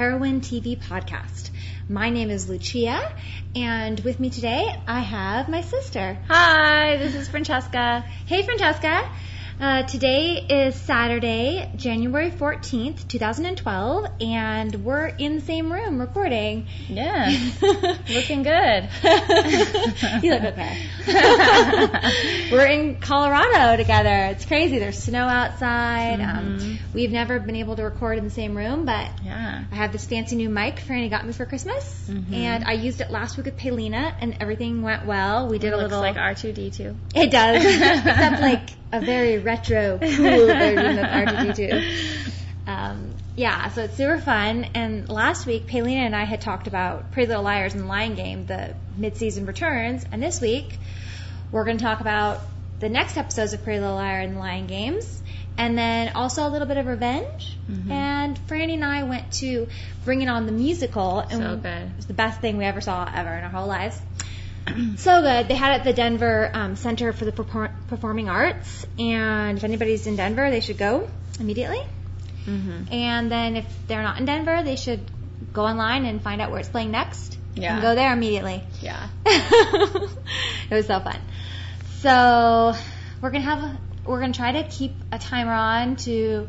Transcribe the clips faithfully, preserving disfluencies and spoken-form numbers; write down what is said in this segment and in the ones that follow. Heroin T V podcast. My name is Lucia, and with me today I have my sister. Hi, this is Francesca. Hey, Francesca. Uh, today is Saturday, January fourteenth, two thousand twelve, and we're in the same room recording. Yeah. Looking good. You look okay. We're in Colorado together. It's crazy. There's snow outside. Mm-hmm. Um, we've never been able to record in the same room, but yeah. I have this fancy new mic Franny got me for Christmas, mm-hmm. and I used it last week with Paulina, and everything went well. We did it a little... It looks like R two D two. It does. Except like... a very retro, cool version of R two D two. Um, yeah, so it's super fun. And last week, Paulina and I had talked about Pretty Little Liars and The Lying Game, the mid-season returns. And this week, we're going to talk about the next episodes of Pretty Little Liars and The Lying Games. And then also a little bit of Revenge. Mm-hmm. And Franny and I went to Bring It On the musical. And so good. It was the best thing we ever saw ever in our whole lives. So good. They had it at the Denver um, Center for the Perform- Performing Arts, and if anybody's in Denver, they should go immediately. Mm-hmm. And then if they're not in Denver, they should go online and find out where it's playing next. Yeah. And go there immediately. Yeah. It was so fun. So we're gonna have a, we're gonna try to keep a timer on to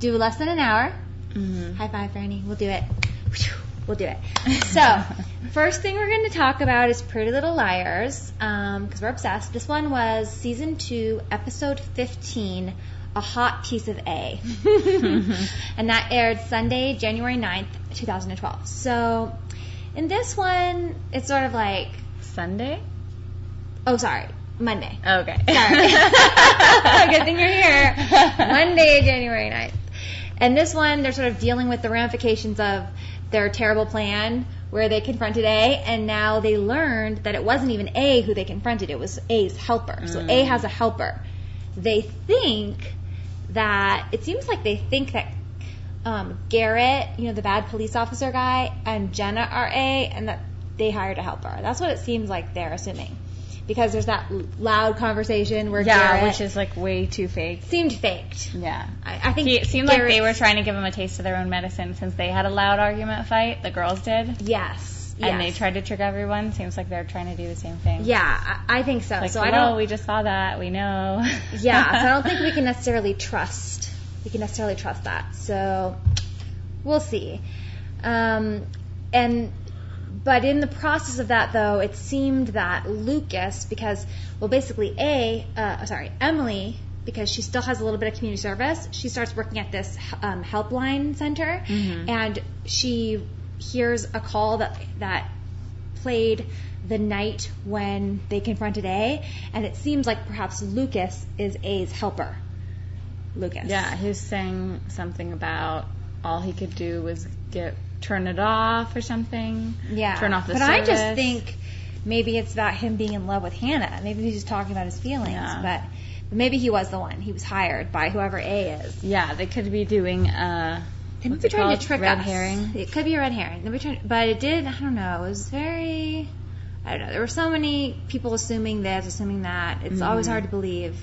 do less than an hour. Mm-hmm. High five, Franny. We'll do it. We'll do it. So, first thing we're going to talk about is Pretty Little Liars, because um, we're obsessed. This one was Season two, Episode fifteen, A Hot Piece of A. And that aired Sunday, January ninth, two thousand twelve. So, in this one, it's sort of like... Sunday? Oh, sorry. Monday. Okay. Sorry. Good thing you're here. Monday, January ninth. And this one, they're sort of dealing with the ramifications of... their terrible plan where they confronted A, and now they learned that it wasn't even A who they confronted. It was A's helper. So mm. A has a helper. They think that, it seems like they think that um, Garrett, you know, the bad police officer guy, and Jenna are A, and that they hired a helper. That's what it seems like they're assuming. Because there's that loud conversation where yeah, Garrett... Yeah, which is, like, way too fake. Seemed faked. Yeah. I, I think It seemed Garrett's, like they were trying to give him a taste of their own medicine since they had a loud argument fight. The girls did. Yes. And yes. They tried to trick everyone. Seems like they're trying to do the same thing. Yeah, I, I think so. Like, so I don't, we just saw that. We know. Yeah, so I don't think we can necessarily trust. We can necessarily trust that. So we'll see. Um, and... But in the process of that, though, it seemed that Lucas, because, well, basically, A, uh, sorry, Emily, because she still has a little bit of community service, she starts working at this um, helpline center, mm-hmm. and she hears a call that that played the night when they confronted A, and it seems like perhaps Lucas is A's helper. Lucas. Yeah, who's saying something about all he could do was get... turn it off or something. Yeah. Turn off the but service. But I just think maybe it's about him being in love with Hanna. Maybe he's just talking about his feelings. Yeah. But, but maybe he was the one. He was hired by whoever A is. Yeah, they could be doing a they what's be it trying called? To trick red us. Herring. It could be a red herring. Trying, but it did, I don't know, it was very, I don't know. There were so many people assuming this, assuming that. It's mm. always hard to believe,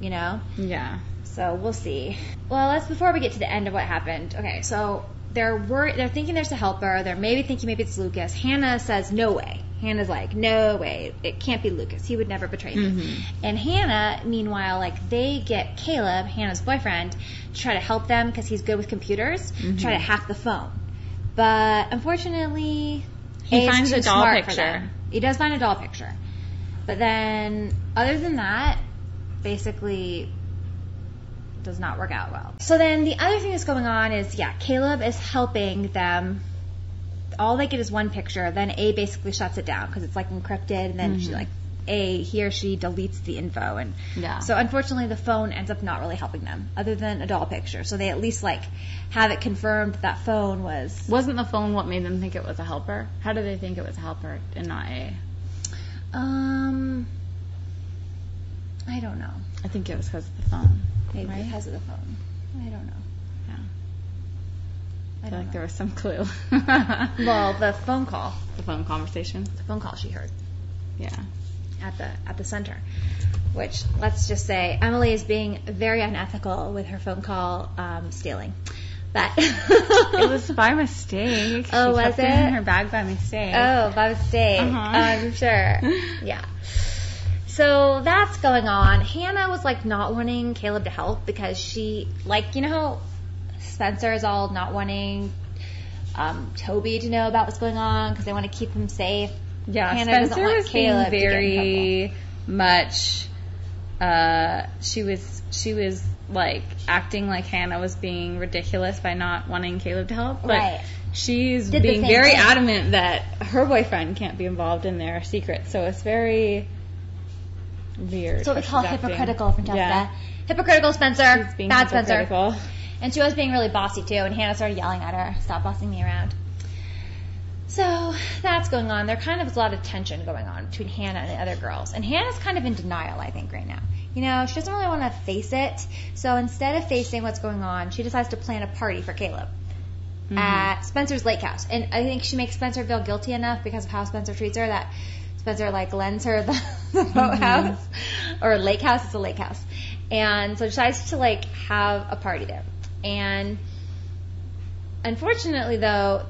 you know? Yeah. So we'll see. Well, that's before we get to the end of what happened. Okay, so... They're wor- They're thinking there's a helper. They're maybe thinking maybe it's Lucas. Hanna says, no way. Hannah's like, no way. It can't be Lucas. He would never betray me. Mm-hmm. And Hanna, meanwhile, like they get Caleb, Hannah's boyfriend, to try to help them because he's good with computers, mm-hmm. try to hack the phone. But unfortunately, he A's finds too a doll smart picture. For them. He does find a doll picture. But then, other than that, basically... does not work out well. So then the other thing that's going on is, yeah, Caleb is helping them. All they get is one picture. Then A basically shuts it down because it's like encrypted. And then mm-hmm. she like A, he or she deletes the info. And yeah. So unfortunately the phone ends up not really helping them other than a doll picture. So they at least like have it confirmed that phone was... Wasn't the phone what made them think it was a helper? How did they think it was a helper and not A? Um, I don't know. I think it was because of the phone. Maybe right? Because of the phone. I don't know. Yeah. I, I feel like know. There was some clue. Well, the phone call. The phone conversation. The phone call she heard. Yeah. At the at the center. Which, let's just say, Emily is being very unethical with her phone call um, stealing. That it was by mistake. Oh, she was kept it? it in her bag by mistake. Oh, by mistake. Uh-huh. I'm sure. Yeah. So that's going on. Hanna was like not wanting Caleb to help because she, like, you know how Spencer is all not wanting um, Toby to know about what's going on because they want to keep him safe. Yeah, Hanna Spencer doesn't want was Caleb being very much. Uh, she was she was like acting like Hanna was being ridiculous by not wanting Caleb to help, but right. she's Did being very thing. adamant that her boyfriend can't be involved in their secrets. So it's very weird. So we call hypocritical, Francesca. Yeah. Hypocritical, Spencer. She's being Bad hypocritical. Spencer. And she was being really bossy too. And Hanna started yelling at her, "Stop bossing me around." So that's going on. There kind of is a lot of tension going on between Hanna and the other girls. And Hannah's kind of in denial, I think, right now. You know, she doesn't really want to face it. So instead of facing what's going on, she decides to plan a party for Caleb mm-hmm. at Spencer's lake house. And I think she makes Spencer feel guilty enough because of how Spencer treats her that Spencer, like, lends her the, the boathouse mm-hmm. or lake house. It's a lake house. And so she decides to, like, have a party there. And unfortunately, though,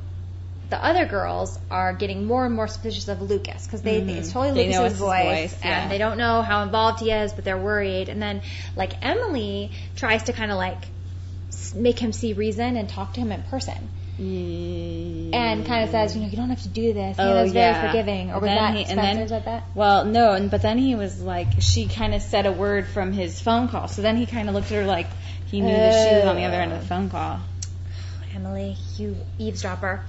the other girls are getting more and more suspicious of Lucas because they mm-hmm. think it's totally Lucas's it's voice, voice yeah. and they don't know how involved he is, but they're worried. And then, like, Emily tries to kind of, like, make him see reason and talk to him in person. Mm. And kind of says, you know, you don't have to do this. Oh, he was yeah. very forgiving. Or was that he, Spencer's and then, like that? Well, no, and but then he was like, she kind of said a word from his phone call. So then he kind of looked at her like he knew oh. that she was on the other end of the phone call. Emily, you eavesdropper.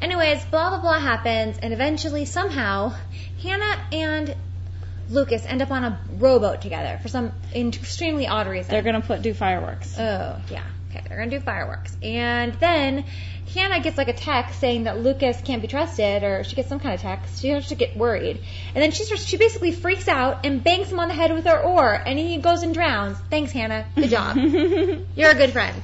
Anyways, blah, blah, blah happens, and eventually, somehow, Hanna and Lucas end up on a rowboat together for some extremely odd reason. They're going to put do fireworks. Oh, yeah. Okay, they're going to do fireworks. And then Hanna gets, like, a text saying that Lucas can't be trusted, or she gets some kind of text. She starts to get worried. And then she starts, she basically freaks out and bangs him on the head with her oar, and he goes and drowns. Thanks, Hanna. Good job. You're a good friend.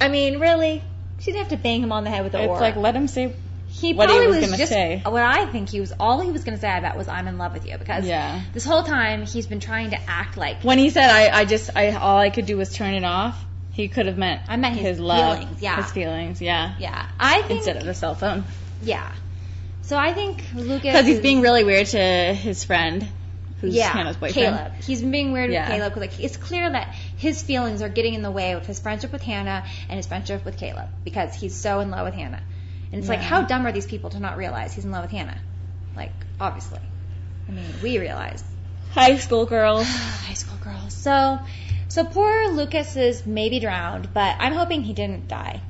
I mean, really? She didn't have to bang him on the head with the oar. It's like, let him say... He what probably he was, was gonna just, say. What I think he was, all he was going to say, I bet, was, I'm in love with you. Because yeah. this whole time, he's been trying to act like. When he said, I, I just, I, all I could do was turn it off, he could have meant, I meant his, his love. Feelings, yeah. His feelings, yeah. Yeah. I think, Instead of the cell phone. Yeah. So I think Lucas. Because he's being really weird to his friend, who's yeah, Hannah's boyfriend. Caleb. He's being weird yeah. with Caleb. Like, it's clear that his feelings are getting in the way of his friendship with Hanna and his friendship with Caleb. Because he's so in love with Hanna. And it's yeah. like, how dumb are these people to not realize he's in love with Hanna? Like, obviously. I mean, we realize. High school girls. High school girls. So, so poor Lucas is maybe drowned, but I'm hoping he didn't die.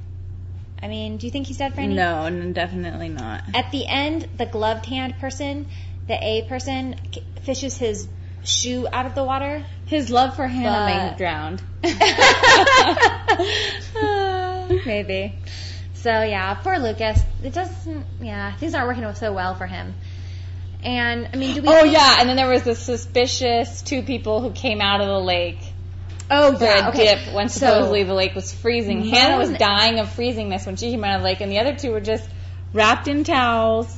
I mean, do you think he's dead, Franny? No, no, definitely not. At the end, the gloved hand person, the A person, fishes his shoe out of the water. His love for Hanna but... may have drowned. uh, maybe. So, yeah, poor Lucas. It doesn't, yeah, things aren't working out so well for him. And, I mean, do we... Oh, yeah, and then there was the suspicious two people who came out of the lake. Oh, yeah, okay. For a dip when supposedly so, the lake was freezing. Hanna was dying of freezingness when she came out of the lake, and the other two were just wrapped in towels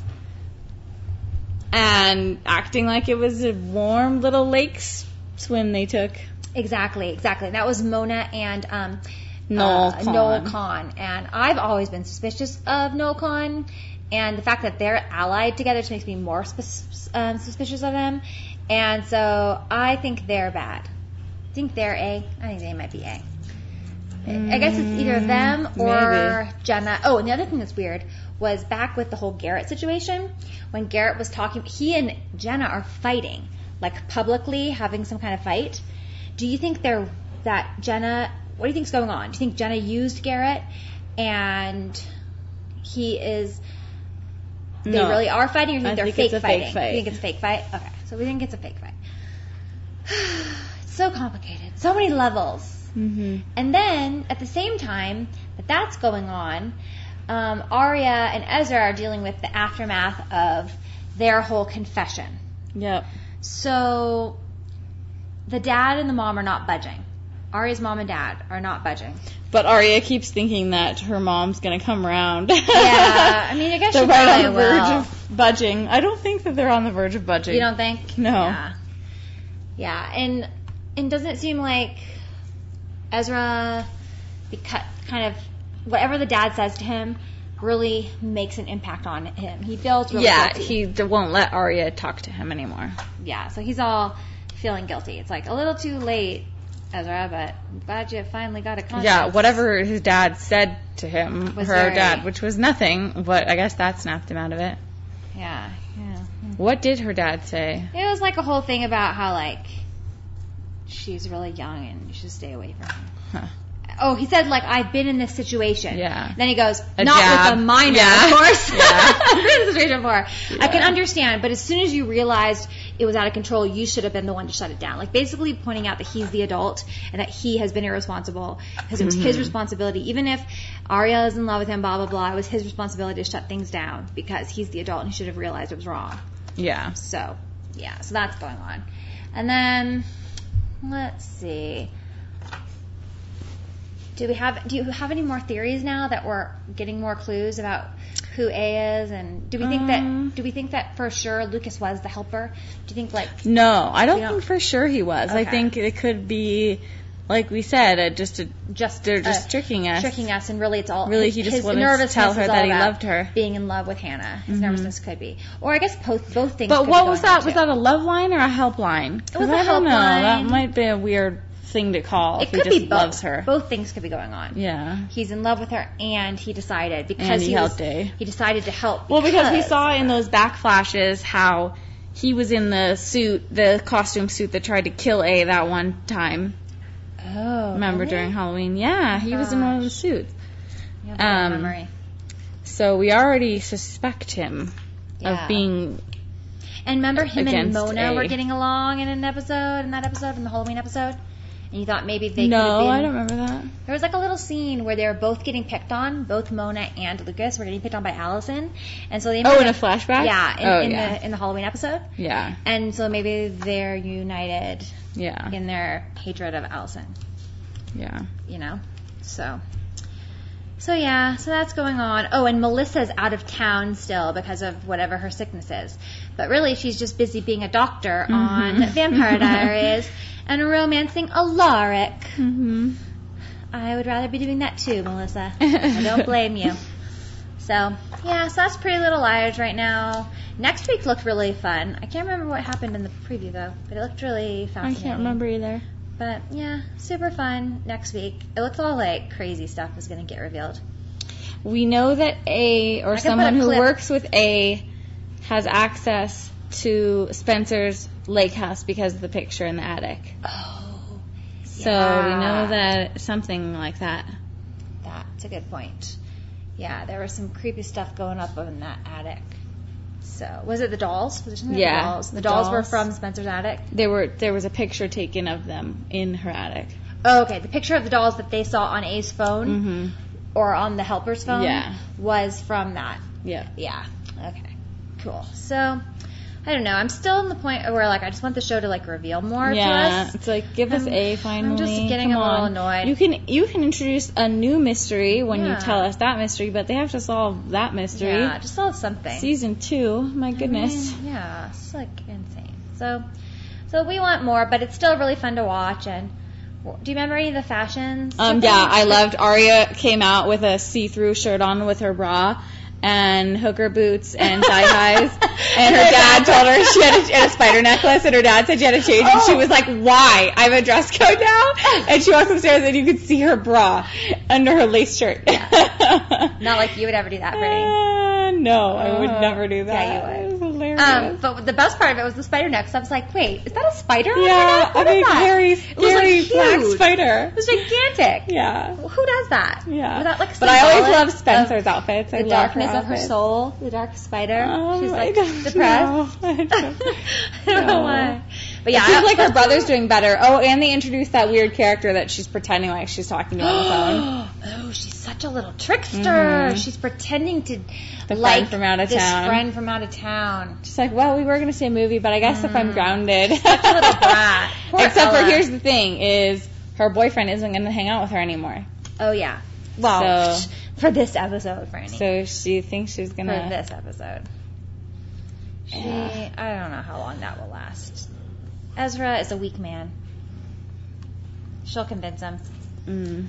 and acting like it was a warm little lake swim they took. Exactly, exactly. That was Mona and... um Noel uh, Khan. Noel Khan. And I've always been suspicious of Noel Khan. And the fact that they're allied together just makes me more sp- um, suspicious of them. And so I think they're bad. I think they're A. I think they might be A. Mm, I guess it's either them or maybe. Jenna. Oh, and the other thing that's weird was back with the whole Garrett situation. When Garrett was talking, he and Jenna are fighting. Like, publicly having some kind of fight. Do you think they're that Jenna... What do you think's going on? Do you think Jenna used Garrett and he is, they no. really are fighting, or do you think I they're think fake it's fighting? Fake fight. You think it's a fake fight? Okay, so we think it's a fake fight. It's so complicated. So many levels. Mm-hmm. And then, at the same time that that's going on, um, Aria and Ezra are dealing with the aftermath of their whole confession. Yep. So, the dad and the mom are not budging. Aria's mom and dad are not budging. But Aria keeps thinking that her mom's going to come around. Yeah, I mean, I guess she probably will. They're right on the verge of budging. I don't think that they're on the verge of budging. You don't think? No. Yeah, yeah. and and doesn't it seem like Ezra, because, kind of, whatever the dad says to him really makes an impact on him. He feels really yeah, guilty. Yeah, he won't let Aria talk to him anymore. Yeah, so he's all feeling guilty. It's like a little too late, Ezra, but I'm glad you finally got a conscience. Yeah, whatever his dad said to him, was her very... dad, which was nothing, but I guess that snapped him out of it. Yeah, yeah. What did her dad say? It was like a whole thing about how, like, she's really young and you should stay away from her. Huh. Oh, he said, like, I've been in this situation. Yeah. Then he goes, a not jab. With a minor, yeah. Of course. Yeah. I've been in this situation before. Yeah. I can understand, but as soon as you realized it was out of control, you should have been the one to shut it down. Like, basically pointing out that he's the adult and that he has been irresponsible, because it was mm-hmm. his responsibility. Even if Aria is in love with him, blah, blah, blah, it was his responsibility to shut things down because he's the adult and he should have realized it was wrong. Yeah. So, yeah. So that's going on. And then, let's see. Do we have? Do you have any more theories now that we're getting more clues about who A is? And do we think um, that? Do we think that for sure Lucas was the helper? Do you think like? No, I don't, don't think for sure he was. Okay. I think it could be, like we said, a, just a, just they're just uh, tricking us, tricking us, and really it's all really his, he just wanted to tell her that he loved her, being in love with Hanna. His mm-hmm. nervousness could be, or I guess both both things. But could what be was that? Was that a love line or a helpline? It was a I helpline. Don't know. That might be a weird thing to call. It if could he just be both. Loves her. Both things could be going on. Yeah, he's in love with her, and he decided because and he, he helped. Was, a. He decided to help. Well, because we saw in those backflashes how he was in the suit, the costume suit that tried to kill A that one time. Oh, remember really? During Halloween? Yeah, oh he gosh. Was in one of the suits. You have um, memory. So we already suspect him yeah. of being. And remember, him and Mona a. were getting along in an episode, in that episode, in the Halloween episode. And you thought maybe they no, could have been... No, I don't remember that. There was like a little scene where they were both getting picked on. Both Mona and Lucas were getting picked on by Allison. And so they... Oh, in a flashback? Yeah, in, oh, in, yeah. The, in the Halloween episode. Yeah. And so maybe they're united yeah. in their hatred of Allison. Yeah. You know? So... So, yeah, so that's going on. Oh, and Melissa's out of town still because of whatever her sickness is. But really, she's just busy being a doctor mm-hmm. on Vampire Diaries and romancing Alaric. Mm-hmm. I would rather be doing that too, Melissa. I don't blame you. So, yeah, so that's Pretty Little Liars right now. Next week looked really fun. I can't remember what happened in the preview, though, but it looked really fascinating. I can't remember either. But, yeah, super fun next week. It looks all like crazy stuff is going to get revealed. We know that A, or someone who works with A, has access to Spencer's lake house because of the picture in the attic. Oh, yeah. So we know that something like that. That's a good point. Yeah, there was some creepy stuff going up in that attic. So was it the dolls? Was it yeah, the dolls. The, the dolls, dolls were from Spencer's attic. They were. There was a picture taken of them in her attic. Oh, okay. The picture of the dolls that they saw on A's phone mm-hmm. or on the helper's phone yeah. was from that. Yeah. Yeah. Okay. Cool. So I don't know. I'm still in the point where like I just want the show to like reveal more yeah, to us. Yeah. It's like give us I'm, A finally. I'm just getting Come a little on. Annoyed. You can you can introduce a new mystery when yeah. you tell us that mystery, but they have to solve that mystery. Yeah, just solve something. Season two, my goodness. I mean, yeah, it's like insane. So, so we want more, but it's still really fun to watch. And do you remember any of the fashions? Um, yeah, I loved Aria came out with a see-through shirt on with her bra. And hooker boots and tie highs. And her dad told her she had a, had a spider necklace, and her dad said she had to change. And oh. she was like, "Why? I have a dress code now." And she walks upstairs, and you could see her bra under her lace shirt. Yeah. Not like you would ever do that, Brittany. Uh, no, oh. I would never do that. Yeah, you would. It was hilarious. Um, but the best part of it was the spider necklace. I was like, "Wait, is that a spider?" Yeah, I mean, hairy, hairy black spider. It was gigantic. Yeah. Who does that? Yeah. Was that like? But I always love Spencer's outfits. I love her. Of her soul, the dark spider. Oh, she's like gosh, depressed. No. I don't, I don't no. know why. But yeah, it seems like her brother's doing better. Oh, and they introduced that weird character that she's pretending like she's talking to on the phone. Oh, she's such a little trickster. Mm-hmm. She's pretending to the like friend from out of this town. friend from out of town. She's like, well, we were going to see a movie, but I guess mm. if I'm grounded. Such a little brat. Poor Except Ella. For here's the thing, is her boyfriend isn't going to hang out with her anymore. Oh, yeah. Well, so, for this episode, Franny. So she thinks she's going to... For this episode. She... Yeah. I don't know how long that will last. Ezra is a weak man. She'll convince him. Mm.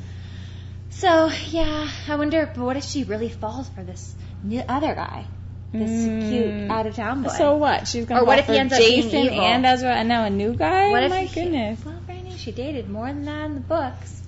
So, yeah, I wonder, but what if she really falls for this new other guy? This mm. cute out-of-town boy. So what? She's going to fall for Jason and Ezra and now a new guy? What if My she, goodness. Well, Brandy, she dated more than that in the books.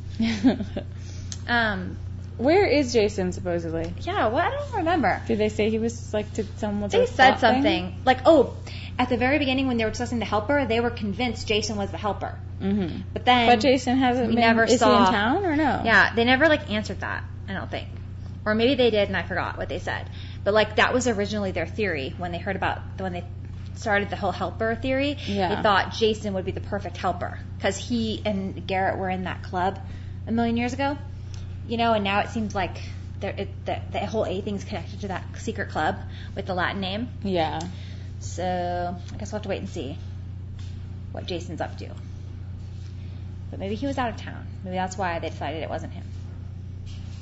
um, Where is Jason, supposedly? Yeah, well, I don't remember. Did they say he was, like, to someone? They said something. Thing? Like, oh, at the very beginning when they were discussing the helper, they were convinced Jason was the helper. Mm-hmm. But then... But Jason hasn't been... Never is saw, he in town or no? Yeah, they never, like, answered that, I don't think. Or maybe they did and I forgot what they said. But, like, that was originally their theory when they heard about, when they started the whole helper theory. Yeah. They thought Jason would be the perfect helper. Because he and Garrett were in that club a million years ago. You know, and now it seems like it, the, the whole A thing's connected to that secret club with the Latin name. Yeah. So, I guess we'll have to wait and see what Jason's up to. But maybe he was out of town. Maybe that's why they decided it wasn't him.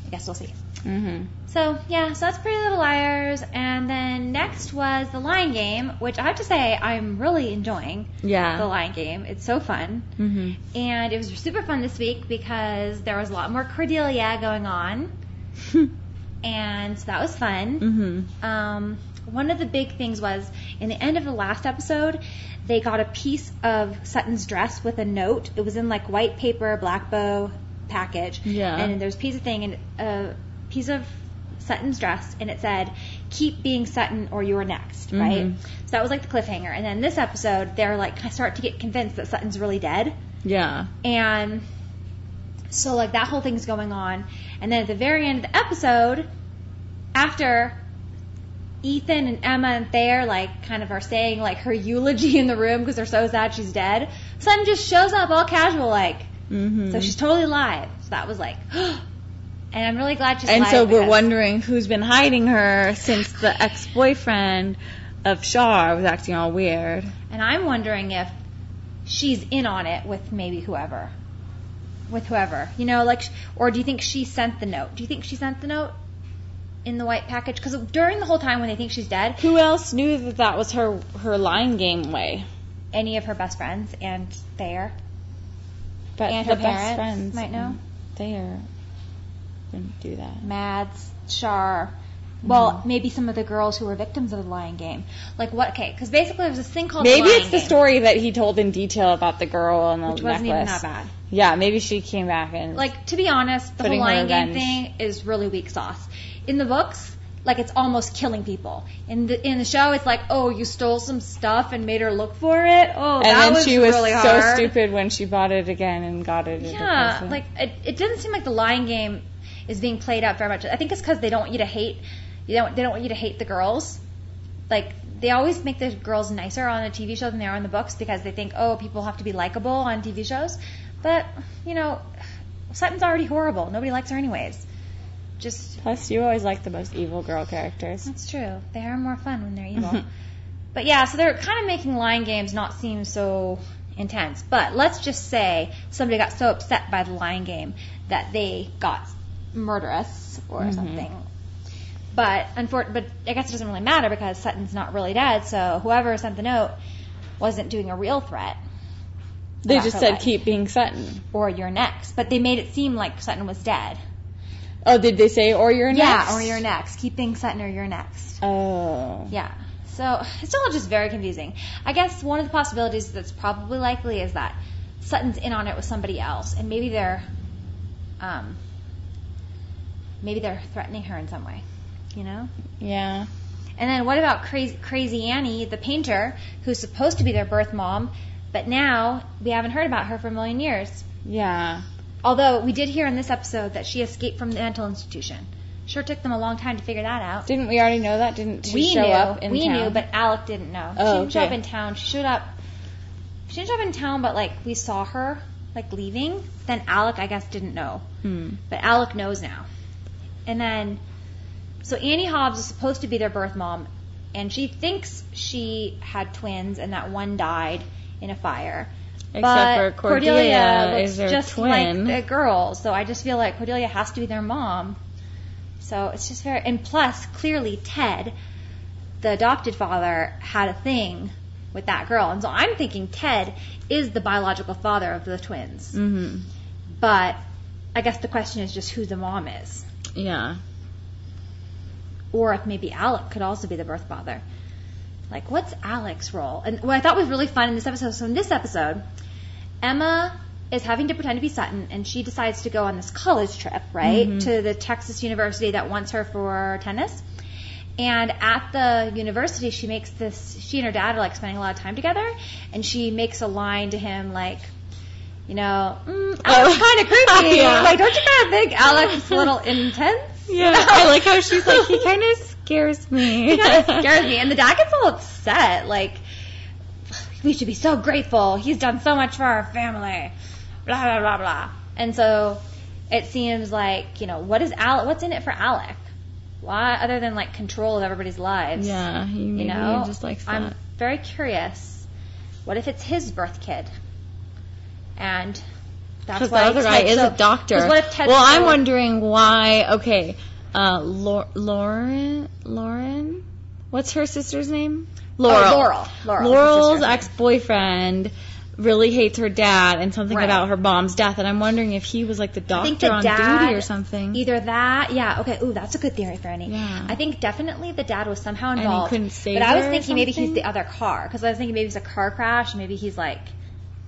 I guess we'll see. Mm-hmm. So, yeah, so that's Pretty Little Liars. And then next was The Lying Game, which I have to say I'm really enjoying. Yeah. The Lying Game. It's so fun. Mm-hmm. And it was super fun this week because there was a lot more Cordelia going on. And so that was fun. Mm-hmm. Um, one of the big things was in the end of the last episode, they got a piece of Sutton's dress with a note. It was in like white paper, black bow package. Yeah. And there's a piece of thing and... Uh, piece of Sutton's dress, and it said, keep being Sutton or you're next, right? Mm-hmm. So that was like the cliffhanger. And then this episode, they're like, I start to get convinced that Sutton's really dead. Yeah. And so like that whole thing's going on. And then at the very end of the episode, after Ethan and Emma and Thayer like kind of are saying like her eulogy in the room because they're so sad she's dead, Sutton just shows up all casual like. Mm-hmm. So she's totally alive. So that was like, and I'm really glad she's alive. And so we're wondering who's been hiding her since the ex-boyfriend of Char was acting all weird. And I'm wondering if she's in on it with maybe whoever. With whoever. You know, like, or do you think she sent the note? Do you think she sent the note in the white package? Because during the whole time when they think she's dead... Who else knew that that was her, her lying game way? Any of her best friends and Thayer. But and her best friends might know. Thayer... Didn't do that. Mads, Char, well, mm-hmm. maybe some of the girls who were victims of the lying game. Like what? Okay, because basically there's this thing called maybe the lying game. Maybe it's the story that he told in detail about the girl and the necklace. Which wasn't even that bad. Yeah, maybe she came back and like to be honest, the whole lying game thing is really weak sauce. In the books, like it's almost killing people. In the in the show, it's like, oh, you stole some stuff and made her look for it. Oh, that was really hard. And then she was so stupid when she bought it again and got it. Yeah, like it, it didn't seem like the lying game is being played out very much. I think it's because they don't want you to hate. You don't. They don't want you to hate the girls. Like they always make the girls nicer on the T V show than they are in the books because they think, oh, people have to be likable on T V shows. But you know, Sutton's already horrible. Nobody likes her anyways. Just plus, you always like the most evil girl characters. That's true. They are more fun when they're evil. But yeah, so they're kind of making lying games not seem so intense. But let's just say somebody got so upset by the lying game that they got murderous or mm-hmm. something, but unfor- but I guess it doesn't really matter because Sutton's not really dead, so whoever sent the note wasn't doing a real threat. They just said life. Keep being Sutton or you're next, but they made it seem like Sutton was dead. Oh, did they say or you're yeah, next? Yeah, or you're next. Keep being Sutton or you're next. Oh, yeah. So it's all just very confusing. I guess one of the possibilities that's probably likely is that Sutton's in on it with somebody else, and maybe they're um. Maybe they're threatening her in some way, you know? Yeah. And then what about crazy, crazy Annie, the painter, who's supposed to be their birth mom, but now we haven't heard about her for a million years. Yeah. Although we did hear in this episode that she escaped from the mental institution. Sure took them a long time to figure that out. Didn't we already know that? Didn't she we show knew, up in we town? We knew, but Alec didn't know. Oh, she didn't okay. show up in town. She showed up. She didn't show up in town, but, like, we saw her, like, leaving. Then Alec, I guess, didn't know. Hmm. But Alec knows now. And then, so Annie Hobbs is supposed to be their birth mom, and she thinks she had twins, and that one died in a fire. Except but for Cordelia, Cordelia looks is their just twin. Like the girl, so I just feel like Cordelia has to be their mom. So it's just very, and plus, clearly Ted, the adopted father, had a thing with that girl, and so I'm thinking Ted is the biological father of the twins. Mm-hmm. But I guess the question is just who the mom is. Yeah. Or if maybe Alec could also be the birth father. Like, what's Alec's role? And what I thought was really fun in this episode, so in this episode, Emma is having to pretend to be Sutton, and she decides to go on this college trip, right, mm-hmm. to the Texas university that wants her for tennis. And at the university, she makes this, she and her dad are, like, spending a lot of time together, and she makes a line to him, like, you know, mm, Alec's kind of creepy. Yeah. Like, don't you kind of think Alec's a little intense? Yeah, I like how she's like, he kind of scares me. He kind of scares me. And the dad gets all upset, like, we should be so grateful. He's done so much for our family. Blah, blah, blah, blah. And so it seems like, you know, what is Alec, what's in it for Alec? Why, other than, like, control of everybody's lives? Yeah, he maybe you know? just likes that. I'm very curious. What if it's his birth kid? And that's why the other guy is a doctor. What if Ted's well, I'm wondering why, okay, uh, Lor- Lauren, Lauren? What's her sister's name? Laurel. Oh, Laurel. Laurel. Laurel's ex-boyfriend really hates her dad and something right. about her mom's death, and I'm wondering if he was like the doctor the on dad, duty or something. Either that, yeah, okay, ooh, that's a good theory, Franny. Yeah. I think definitely the dad was somehow involved, and he couldn't save but I was thinking maybe he's the other car, because I was thinking maybe it's a car crash, maybe he's like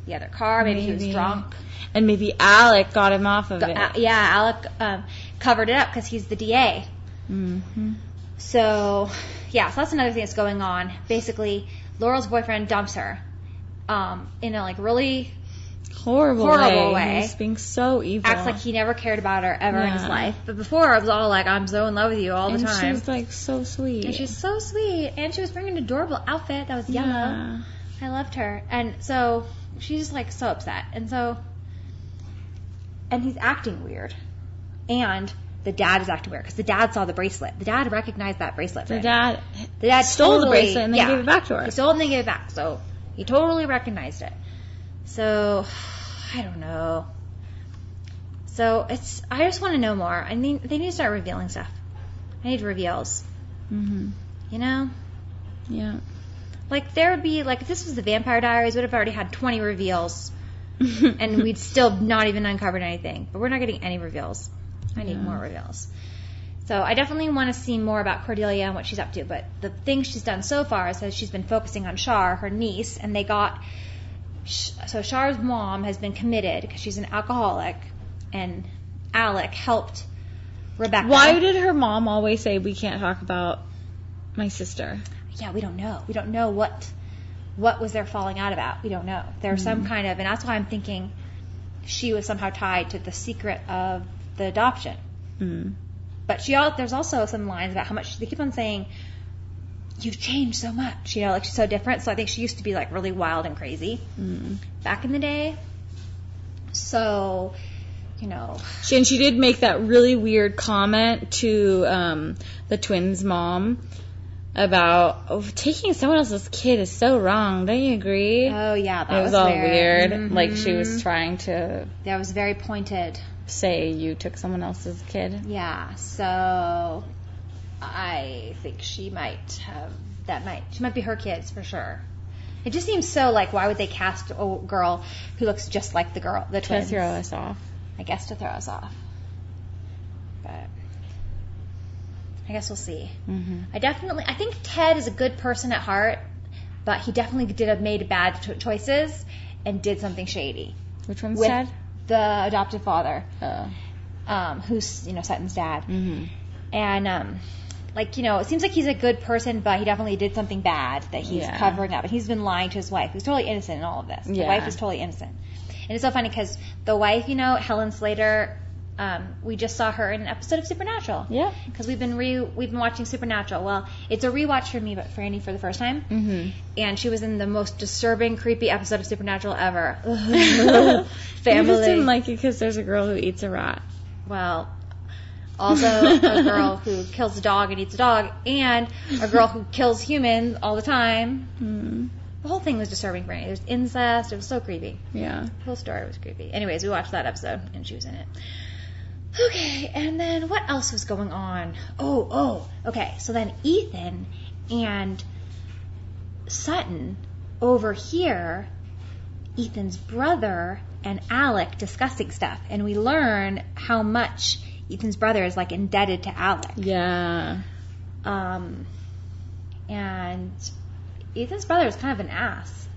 the other car, maybe, maybe he was drunk. And maybe Alec got him off of got, it. Uh, yeah, Alec um, covered it up because he's the D A. Mm-hmm. So, yeah, so that's another thing that's going on. Basically, Laurel's boyfriend dumps her. Um, in a like really horrible, horrible way. way. He's being so evil. Acts like he never cared about her ever yeah. in his life. But before, I was all like, I'm so in love with you all the and time. And she was like so sweet. And she's so sweet. And she was wearing an adorable outfit that was yellow. Yeah. I loved her. And so she's just like so upset. And so, and he's acting weird. And the dad is acting weird because the dad saw the bracelet. The dad recognized that bracelet. The dad, the dad stole totally, the bracelet and then yeah, gave it back to her. He stole it and then gave it back. So. He totally recognized it. So, I don't know. So, it's. I just want to know more. I mean, they need to start revealing stuff. I need reveals. Mm-hmm. You know? Yeah. Like, there would be, like, if this was the Vampire Diaries, we would have already had twenty reveals. And we'd still not even uncovered anything. But we're not getting any reveals. I need yeah. more reveals. So, I definitely want to see more about Cordelia and what she's up to, but the thing she's done so far is that she's been focusing on Char, her niece, and they got... So, Char's mom has been committed because she's an alcoholic, and Alec helped Rebecca. Why did her mom always say, we can't talk about my sister? Yeah, we don't know. We don't know what what was their falling out about. We don't know. There's mm. some kind of... And that's why I'm thinking she was somehow tied to the secret of the adoption. Hmm. But she all, there's also some lines about how much they keep on saying, you've changed so much, you know, like she's so different. So I think she used to be like really wild and crazy mm. back in the day. So, you know. She, and she did make that really weird comment to um, the twins' mom about oh, taking someone else's kid is so wrong. Don't you agree? Oh, yeah. That it was, was all weird. weird. Mm-hmm. Like she was trying to. That was very pointed. Say you took someone else's kid. Yeah, so I think she might have that might she might be her kids for sure. It just seems so like why would they cast a girl who looks just like the girl the twins? To throw us off. I guess to throw us off. But I guess we'll see. Mm-hmm. I definitely I think Ted is a good person at heart, but he definitely did have made bad cho- choices and did something shady. Which one's With, Ted? The adoptive father, uh, um, who's, you know, Sutton's dad. Mm-hmm. And, um, like, you know, it seems like he's a good person, but he definitely did something bad that he's yeah. covering up. And he's been lying to his wife, who's totally innocent in all of this. The yeah. wife is totally innocent. And it's so funny because the wife, you know, Helen Slater, um, we just saw her in an episode of Supernatural. Yeah. Because we've been re- we've been watching Supernatural. Well, it's a rewatch for me, but for Annie for the first time. Mm-hmm. And she was in the most disturbing, creepy episode of Supernatural ever. Family. You just didn't like it because there's a girl who eats a rat. Well, also a girl who kills a dog and eats a dog, and a girl who kills humans all the time. Mm. The whole thing was disturbing for Annie. There's incest. It was so creepy. Yeah. The whole story was creepy. Anyways, we watched that episode, and she was in it. Okay, and then what else was going on? Oh, oh, okay. So then Ethan and Sutton overhear Ethan's brother and Alec discussing stuff, and we learn how much Ethan's brother is like indebted to Alec. Yeah. Um, and Ethan's brother is kind of an ass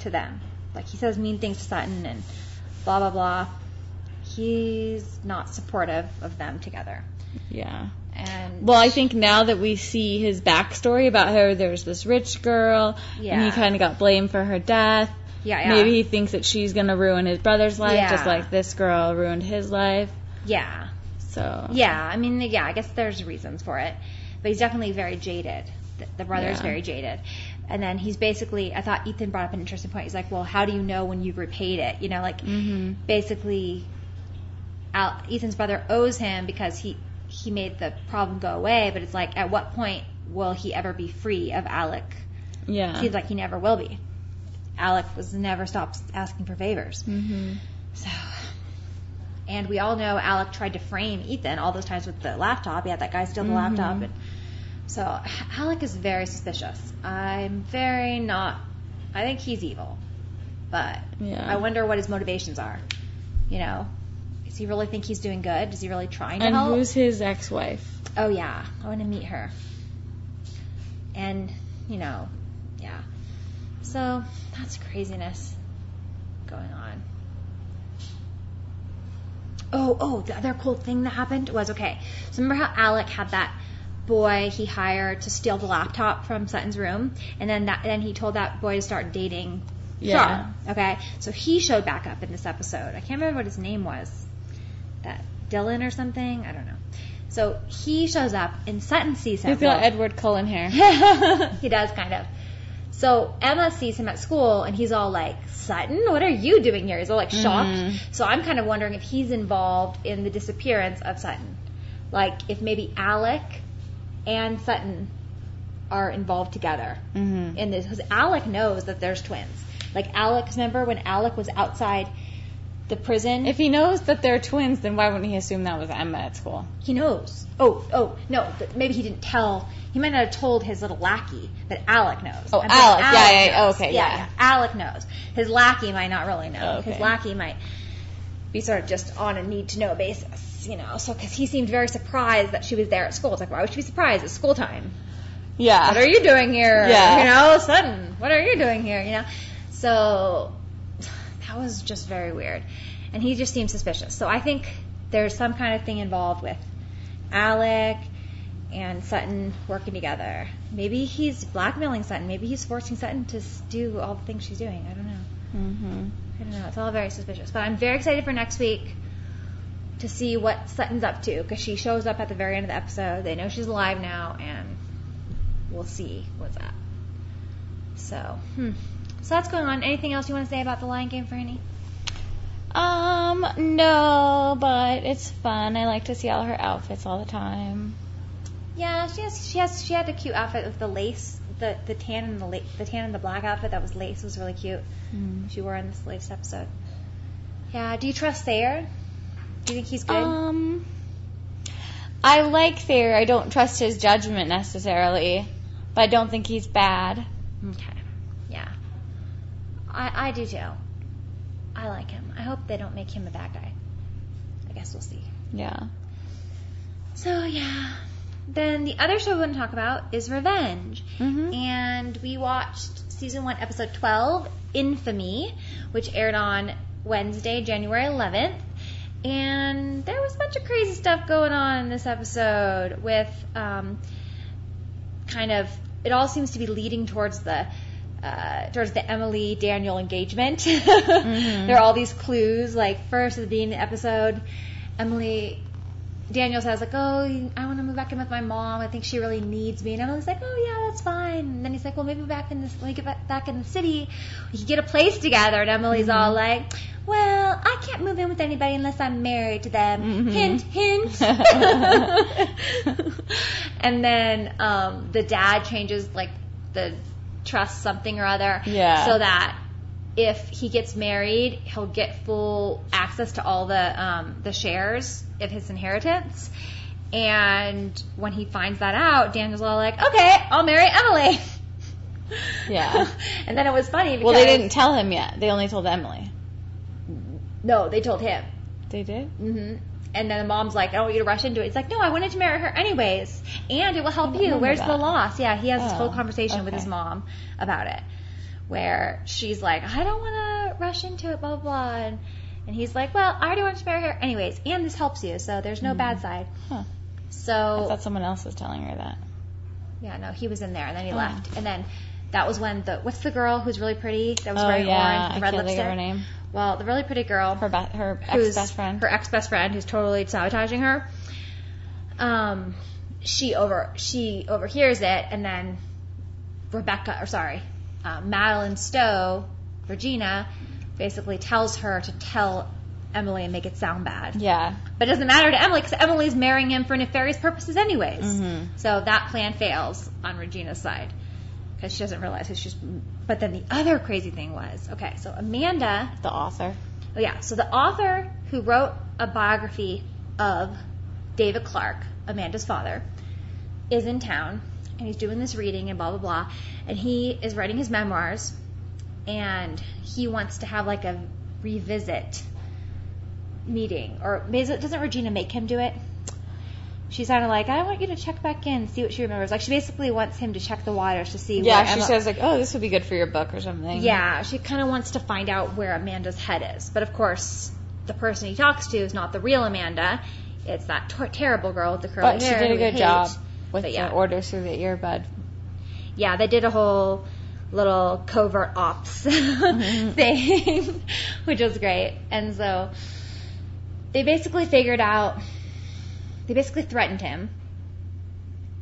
to them. Like, he says mean things to Sutton and blah, blah, blah. He's not supportive of them together. Yeah. And well, I think now that we see his backstory about how there's this rich girl, yeah. and he kind of got blamed for her death. Yeah, yeah. Maybe he thinks that she's going to ruin his brother's life, yeah. just like this girl ruined his life. Yeah. So. Yeah, I mean, yeah, I guess there's reasons for it. But he's definitely very jaded. The, the brother's yeah. very jaded. And then he's basically, I thought Ethan brought up an interesting point. He's like, well, how do you know when you've repaid it? You know, like, mm-hmm. basically, Al, Ethan's brother owes him because he... he made the problem go away, but it's like, at what point will he ever be free of Alec? Yeah. He's like, he never will be. Alec was never stops asking for favors. Mm-hmm. So, and we all know Alec tried to frame Ethan all those times with the laptop. He had that guy steal the mm-hmm. laptop. And so Alec is very suspicious. I'm very not, I think he's evil, but yeah. I wonder what his motivations are, you know? Does he really think he's doing good? Is he really trying to and help? And who's his ex-wife? Oh, yeah. I want to meet her. And, you know, yeah. So, that's craziness going on. Oh, oh, the other cool thing that happened was, okay, so remember how Alec had that boy he hired to steal the laptop from Sutton's room? And then that, then he told that boy to start dating yeah. Char. Okay? So he showed back up in this episode. I can't remember what his name was. That Dylan or something, I don't know. So he shows up and Sutton sees him. You feel well, Edward Cullen here. He does, kind of. So Emma sees him at school and he's all like, Sutton, what are you doing here? He's all like shocked. Mm. So I'm kind of wondering if he's involved in the disappearance of Sutton. Like if maybe Alec and Sutton are involved together mm-hmm. in this. Because Alec knows that there's twins. Like Alec, remember when Alec was outside the prison. If he knows that they're twins, then why wouldn't he assume that was Emma at school? He knows. Oh, oh, no. Maybe he didn't tell. He might not have told his little lackey, but Alec knows. Oh, Alec, Alec. Yeah, yeah, yeah. Okay, yeah, yeah. yeah. Alec knows. His lackey might not really know. Okay. His lackey might be sort of just on a need-to-know basis, you know. So, because he seemed very surprised that she was there at school. It's like, why would she be surprised? It's school time. Yeah. What are you doing here? Yeah. You know, sudden. What are you doing here? You know. So... that was just very weird. And he just seemed suspicious. So I think there's some kind of thing involved with Alec and Sutton working together. Maybe he's blackmailing Sutton. Maybe he's forcing Sutton to do all the things she's doing. I don't know. Mm-hmm. I don't know. It's all very suspicious. But I'm very excited for next week to see what Sutton's up to because she shows up at the very end of the episode. They know she's alive now, and we'll see what's up. So, hmm. So that's going on. Anything else you want to say about The Lying Game, Franny? Um, no, but it's fun. I like to see all her outfits all the time. Yeah, she has. She has. She had a cute outfit with the lace, the, the tan and the la- the tan and the black outfit that was lace was really cute. Mm. She wore in this latest episode. Yeah. Do you trust Thayer? Do you think he's good? Um, I like Thayer. I don't trust his judgment necessarily, but I don't think he's bad. Okay. I, I do too. I like him. I hope they don't make him a bad guy. I guess we'll see. Yeah. So, yeah. Then the other show we're going to talk about is Revenge. Mm-hmm. And we watched season one, episode twelve, Infamy, which aired on Wednesday, January eleventh. And there was a bunch of crazy stuff going on in this episode with um, kind of, it all seems to be leading towards the Uh, towards the Emily Daniel engagement. Mm-hmm. There are all these clues. Like first at the beginning of the episode, Emily Daniel says like, "Oh, I want to move back in with my mom. I think she really needs me." And Emily's like, "Oh yeah, that's fine." And then he's like, "Well, maybe back in this, when we get back, back in the city, we can get a place together." And Emily's mm-hmm. all like, "Well, I can't move in with anybody unless I'm married to them." Mm-hmm. Hint, hint. And then um, the dad changes like the trust something or other, yeah. so that if he gets married, he'll get full access to all the um, the shares of his inheritance. And when he finds that out, Daniel's all like, "Okay, I'll marry Emily." Yeah. And then it was funny because... well, they didn't tell him yet. They only told Emily. No, they told him. They did? Mm-hmm. And then the mom's like, I don't want you to rush into it. He's like, no, I wanted to marry her anyways. And it will help you. Where's that. The loss? Yeah, he has oh, this whole conversation okay. with his mom about it. Where she's like, I don't want to rush into it, blah, blah, blah. And, and he's like, well, I already wanted to marry her anyways. And this helps you, so there's no mm. bad side. Huh. So I thought someone else was telling her that. Yeah, no, he was in there, and then he oh. left. And then that was when the, what's the girl who's really pretty? That was oh, very yeah. orange, the red I can't lipstick. Think of her name. Well, the really pretty girl, her, be- her ex-best friend, her ex-best friend who's totally sabotaging her. Um, she over she overhears it, and then Rebecca, or sorry, uh, Madeline Stowe, Regina, basically tells her to tell Emily and make it sound bad. Yeah, but it doesn't matter to Emily because Emily's marrying him for nefarious purposes, anyways. Mm-hmm. So that plan fails on Regina's side. Because she doesn't realize who she's... But then the other crazy thing was... Okay, so Amanda... The author. Oh, yeah. So the author who wrote a biography of David Clark, Amanda's father, is in town. And he's doing this reading and blah, blah, blah. And he is writing his memoirs. And he wants to have, like, a revisit meeting. Or doesn't Regina make him do it? She's kind of like, I want you to check back in, see what she remembers. Like, she basically wants him to check the waters to see yeah, where... Yeah, she Emma... says, like, oh, this would be good for your book or something. Yeah, she kind of wants to find out where Amanda's head is. But, of course, the person he talks to is not the real Amanda. It's that ter- terrible girl with the curly but hair. But she did a good job with but, yeah. the orders through the earbud. Yeah, they did a whole little covert ops mm-hmm. thing, which was great. And so they basically figured out... They basically threatened him,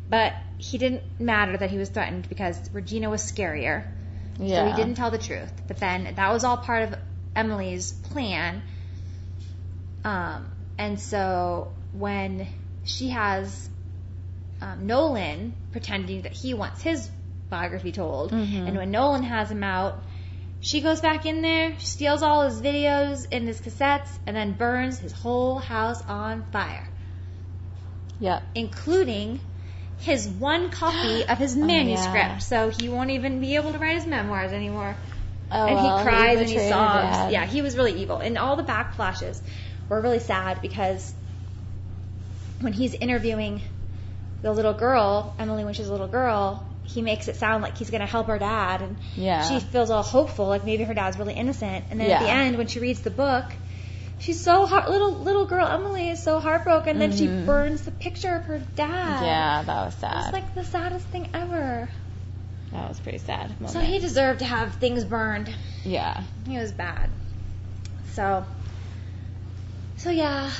but he didn't matter that he was threatened because Regina was scarier, yeah. so he didn't tell the truth. But then that was all part of Emily's plan, um, and so when she has um, Nolan pretending that he wants his biography told, mm-hmm. and when Nolan has him out, she goes back in there, steals all his videos and his cassettes, and then burns his whole house on fire. Yeah, including his one copy of his manuscript, oh, yeah. so he won't even be able to write his memoirs anymore. Oh, and he well, cries he and he sobs. Dad. Yeah, he was really evil, and all the backflashes were really sad because when he's interviewing the little girl, Emily, when she's a little girl, he makes it sound like he's going to help her dad, and yeah. she feels all hopeful, like maybe her dad's really innocent. And then yeah. at the end, when she reads the book. She's so heart- little little girl Emily is so heartbroken. Then mm-hmm. she burns the picture of her dad. Yeah, that was sad. It's like the saddest thing ever. That was pretty sad. Moment. So he deserved to have things burned. Yeah, he was bad. So, so yeah,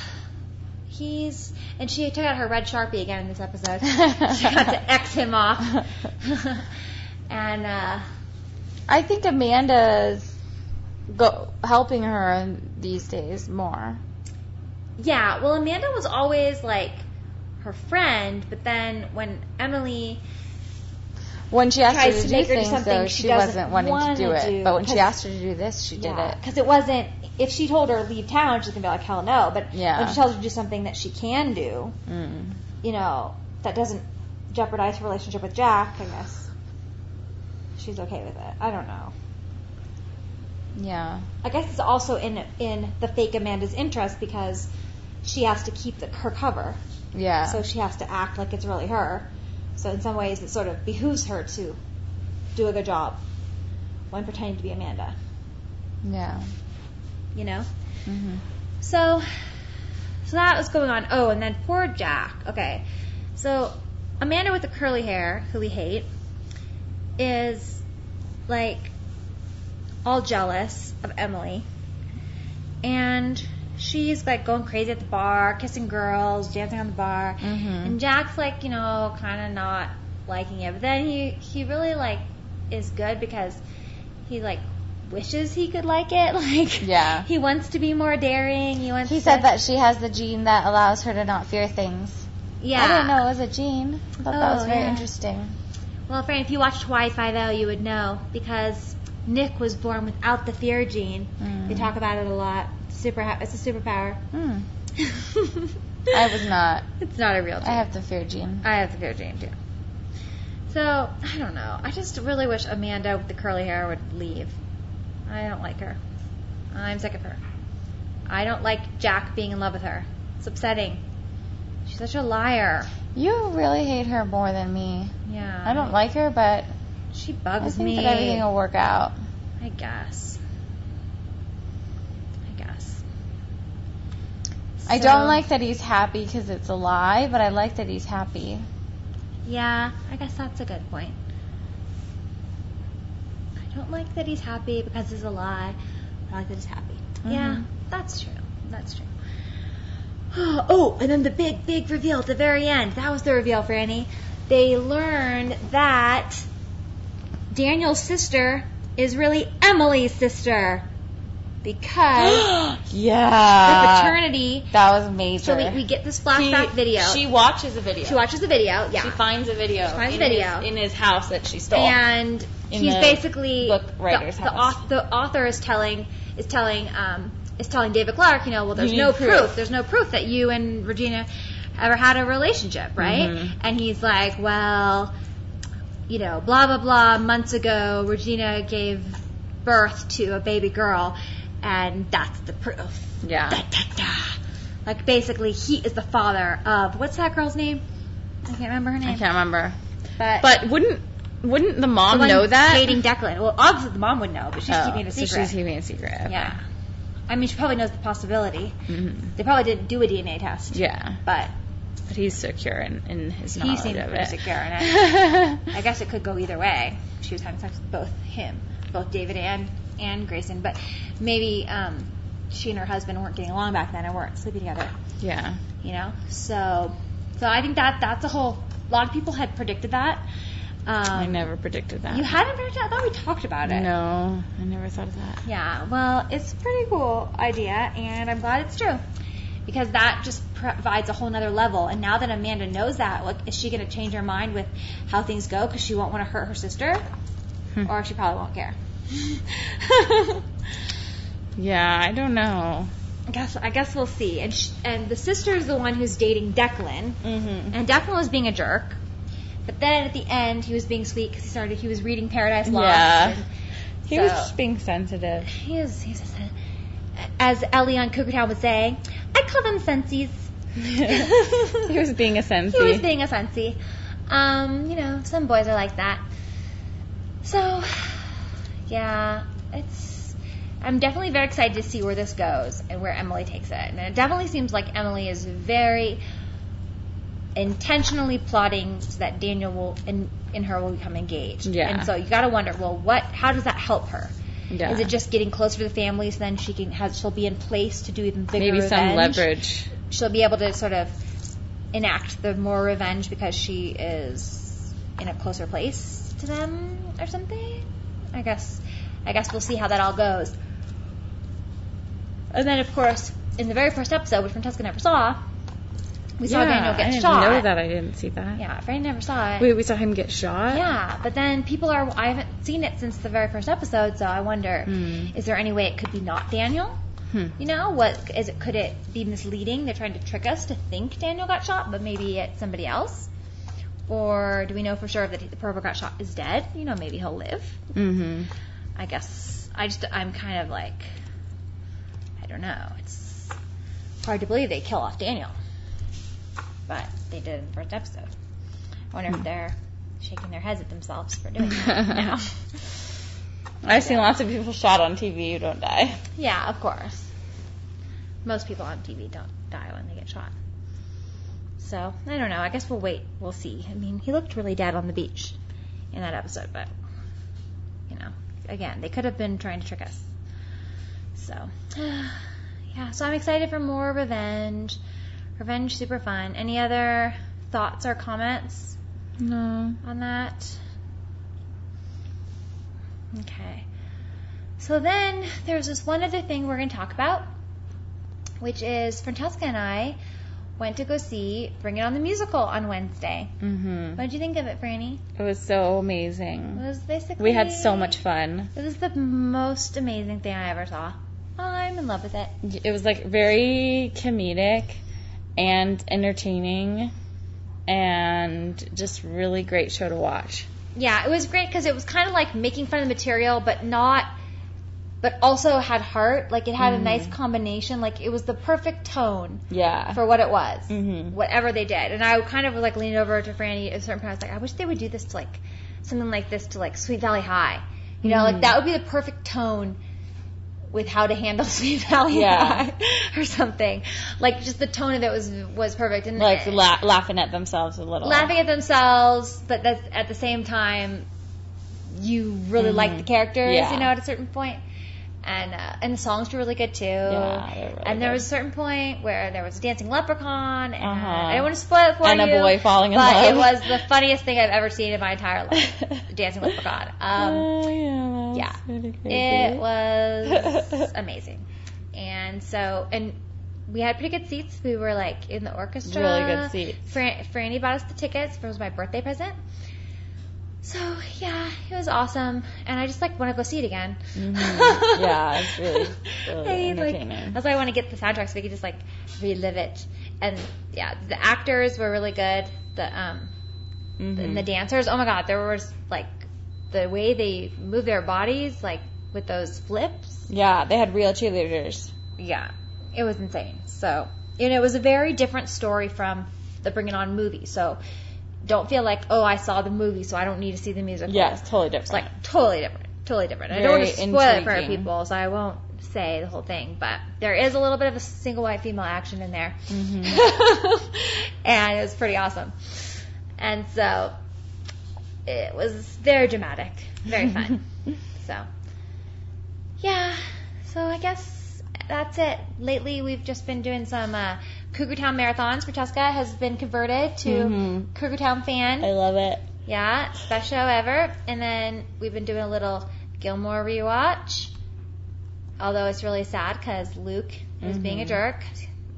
he's and she took out her red Sharpie again in this episode. She got to X him off. and uh, I think Amanda's go helping her. And, these days more. Yeah, well, Amanda was always like her friend, but then when Emily when she asked her to, to do things, do though, she, she wasn't wanting want to do it. Do, but when she asked her to do this, she yeah, did it. Because it wasn't, if she told her to leave town, she's going to be like, hell no. But yeah. when she tells her to do something that she can do, mm. you know, that doesn't jeopardize her relationship with Jack, I guess she's okay with it. I don't know. Yeah. I guess it's also in in the fake Amanda's interest because she has to keep the, her cover. Yeah. So she has to act like it's really her. So in some ways it sort of behooves her to do a good job when pretending to be Amanda. Yeah. You know? Mm-hmm. So, so that was going on. Oh, and then poor Jack. Okay. So Amanda with the curly hair, who we hate, is like... all jealous of Emily, and she's like going crazy at the bar, kissing girls, dancing on the bar, mm-hmm. and Jack's like, you know, kind of not liking it, but then he he really like is good because he like wishes he could like it, like yeah he wants to be more daring. He wants. He to... said that she has the gene that allows her to not fear things. Yeah, I didn't know it was a gene. I thought oh, that was very yeah. interesting. Well, Fran, if you watched Hawaii Five-O, you would know because. Nick was born without the fear gene. Mm. They talk about it a lot. Super, it's a superpower. Mm. I was not. It's not a real gene. I have the fear gene. I have the fear gene, too. So, I don't know. I just really wish Amanda with the curly hair would leave. I don't like her. I'm sick of her. I don't like Jack being in love with her. It's upsetting. She's such a liar. You really hate her more than me. Yeah. I don't like her, but she bugs me. I think me. that everything will work out. I guess. I guess. I so. don't like that he's happy because it's a lie, but I like that he's happy. Yeah, I guess that's a good point. I don't like that he's happy because it's a lie, but I like that he's happy. Mm-hmm. Yeah, that's true. That's true. Oh, and then the big, big reveal at the very end. That was the reveal, Franny. They learned that Daniel's sister is really Emily's sister. Because yeah, the paternity. That was amazing. So we, we get this flashback she, video. She watches a video. She watches a video, yeah. She finds a video. She finds a video. His, in his house that she stole. And in he's basically book writer's the, house. The, the author is telling is telling um is telling David Clark, you know, well, there's no proof. proof. There's no proof that you and Regina ever had a relationship, right? Mm-hmm. And he's like, well, you know, blah, blah, blah, months ago, Regina gave birth to a baby girl, and that's the proof. Yeah. Da, da, da. Like, basically, he is the father of, what's that girl's name? I can't remember her name. I can't remember. But, but wouldn't wouldn't the mom the know that? Dating Declan. Well, obviously the mom would know, but she's oh, keeping it a secret. She's keeping it a secret. Okay. Yeah. I mean, she probably knows the possibility. Mm-hmm. They probably didn't do a D N A test. Yeah. But but he's secure in, in his knowledge of it. He seems pretty secure in it. I guess it could go either way. She was having sex with both him, both David and, and Grayson. But maybe um, she and her husband weren't getting along back then and weren't sleeping together. Yeah. You know? So so I think that that's a whole... A lot of people had predicted that. Um, I never predicted that. You hadn't predicted that? I thought we talked about it. No, I never thought of that. Yeah, well, it's a pretty cool idea, and I'm glad it's true. Because that just provides a whole nother level. And now that Amanda knows that, like, is she going to change her mind with how things go because she won't want to hurt her sister? Hmm. Or she probably won't care. Yeah, I don't know. I guess, I guess we'll see. And, she, and the sister is the one who's dating Declan. Mm-hmm. And Declan was being a jerk. But then at the end, he was being sweet because he started. He was reading Paradise Lost. Yeah, he so. was just being sensitive. He is. He's just, as Ellie on Cougar Town would say, I call them sensies. He was being a sensi. He was being a sensi. Um, you know, some boys are like that. So, yeah, it's. I'm definitely very excited to see where this goes and where Emily takes it. And it definitely seems like Emily is very. Intentionally plotting so that Daniel will in, in her will become engaged. Yeah. And so you gotta wonder, well, what? How does that help her? Yeah. Is it just getting closer to the family so then she can has she'll be in place to do even bigger maybe revenge? Some leverage. She'll be able to sort of enact the more revenge because she is in a closer place to them or something. I guess. I guess we'll see how that all goes. And then, of course, in the very first episode, which Francesca never saw. We saw yeah, Daniel get I didn't shot. I know that I didn't see that. Yeah, Franny never saw it. Wait, we saw him get shot? Yeah, but then people are... I haven't seen it since the very first episode, so I wonder, mm. is there any way it could be not Daniel? Hmm. You know, what is it? Could it be misleading? They're trying to trick us to think Daniel got shot, but maybe it's somebody else? Or do we know for sure that the pervert got shot is dead? You know, maybe he'll live. Mm-hmm. I guess... I just... I'm kind of like... I don't know. It's hard to believe they kill off Daniel. But they did in the first episode. I wonder if they're shaking their heads at themselves for doing that now. I've so. seen lots of people shot on T V who don't die. Yeah, of course. Most people on T V don't die when they get shot. So, I don't know. I guess we'll wait. We'll see. I mean, he looked really dead on the beach in that episode. But, you know, again, they could have been trying to trick us. So, yeah. So I'm excited for more revenge. Revenge, super fun. Any other thoughts or comments? No. On that? Okay. So then there's this one other thing we're going to talk about, which is Francesca and I went to go see Bring It On the Musical on Wednesday. Mm-hmm. What did you think of it, Franny? It was so amazing. It was basically... We had so much fun. It was the most amazing thing I ever saw. I'm in love with it. It was, like, very comedic. And entertaining, and just really great show to watch. Yeah, it was great because it was kind of like making fun of the material, but not but also had heart. Like, it had mm-hmm. a nice combination. Like, it was the perfect tone yeah. for what it was, mm-hmm. whatever they did. And I kind of, like, leaned over to Franny at a certain point. I was like, I wish they would do this to, like, something like this to, like, Sweet Valley High. You know, mm-hmm. like, that would be the perfect tone with how to handle Sweet Valley yeah. High or something. Like, just the tone of it was was perfect. And like, it, la- laughing at themselves a little. Laughing at themselves, but that's, at the same time, you really mm-hmm. like the characters, yeah. you know, at a certain point. And uh, and the songs were really good, too. Yeah, they're really And there good. was a certain point where there was a dancing leprechaun. And uh-huh. I don't want to spoil it for and you. And a boy falling in but love. But it was the funniest thing I've ever seen in my entire life, dancing leprechaun. Um, oh, yeah. That was yeah. Crazy. It was amazing. And so, and we had pretty good seats. We were, like, in the orchestra. Really good seats. Fran- Franny bought us the tickets. It was my birthday present. So, yeah, it was awesome. And I just, like, want to go see it again. Mm-hmm. Yeah, it's really, really I, entertaining. Like, that's why I want to get the soundtrack so we can just, like, relive it. And, yeah, the actors were really good. The um, mm-hmm. the, and the dancers, oh, my God, there was, like, the way they moved their bodies, like, with those flips. Yeah, they had real cheerleaders. Yeah, it was insane. So, and it was a very different story from the Bring It On movie. So, don't feel like, oh, I saw the movie, so I don't need to see the musical. Yeah, it's totally different. It's like totally different. Totally different. Very I don't want to spoil intriguing. it for people, so I won't say the whole thing. But there is a little bit of a single white female action in there. Mm-hmm. And it was pretty awesome. And so it was very dramatic. Very fun. So, yeah. So I guess that's it. Lately, we've just been doing some... Uh, Cougar Town marathons. Francesca has been converted to mm-hmm. Cougar Town fan. I love it. Yeah, it's the best show ever. And then we've been doing a little Gilmore rewatch. Although it's really sad because Luke is mm-hmm. being a jerk.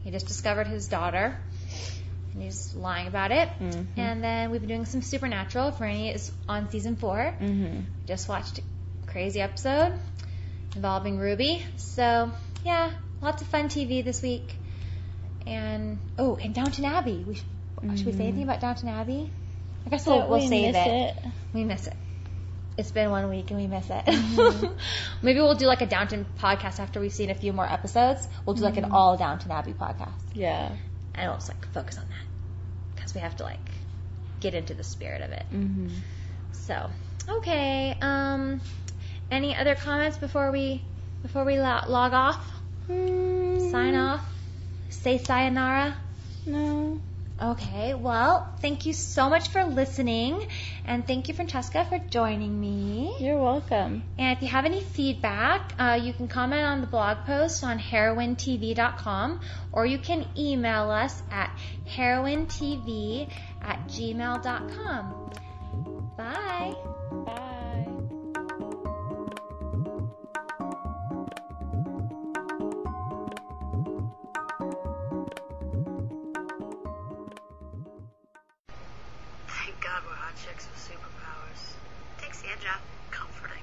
He just discovered his daughter, and he's lying about it. Mm-hmm. And then we've been doing some Supernatural. Franny is on season four. Mm-hmm. Just watched a crazy episode involving Ruby. So yeah, lots of fun T V this week. And, oh, and Downton Abbey. We, mm-hmm. Should we say anything about Downton Abbey? I guess we'll, we'll we save miss it. it. We miss it. It's been one week and we miss it. Mm-hmm. Maybe we'll do like a Downton podcast after we've seen a few more episodes. We'll do like mm-hmm. an all Downton Abbey podcast. Yeah. And we'll just like focus on that. Because we have to like get into the spirit of it. Mm-hmm. So, okay. Um, any other comments before we, before we lo- log off? Mm-hmm. Sign off? Say sayonara? No. Okay, well, thank you so much for listening. And thank you, Francesca, for joining me. You're welcome. And if you have any feedback, uh, you can comment on the blog post on heroin t v dot com, or you can email us at heroin t v at gmail dot com. Bye. Bye. Chicks with superpowers. Takes the edge off comforting.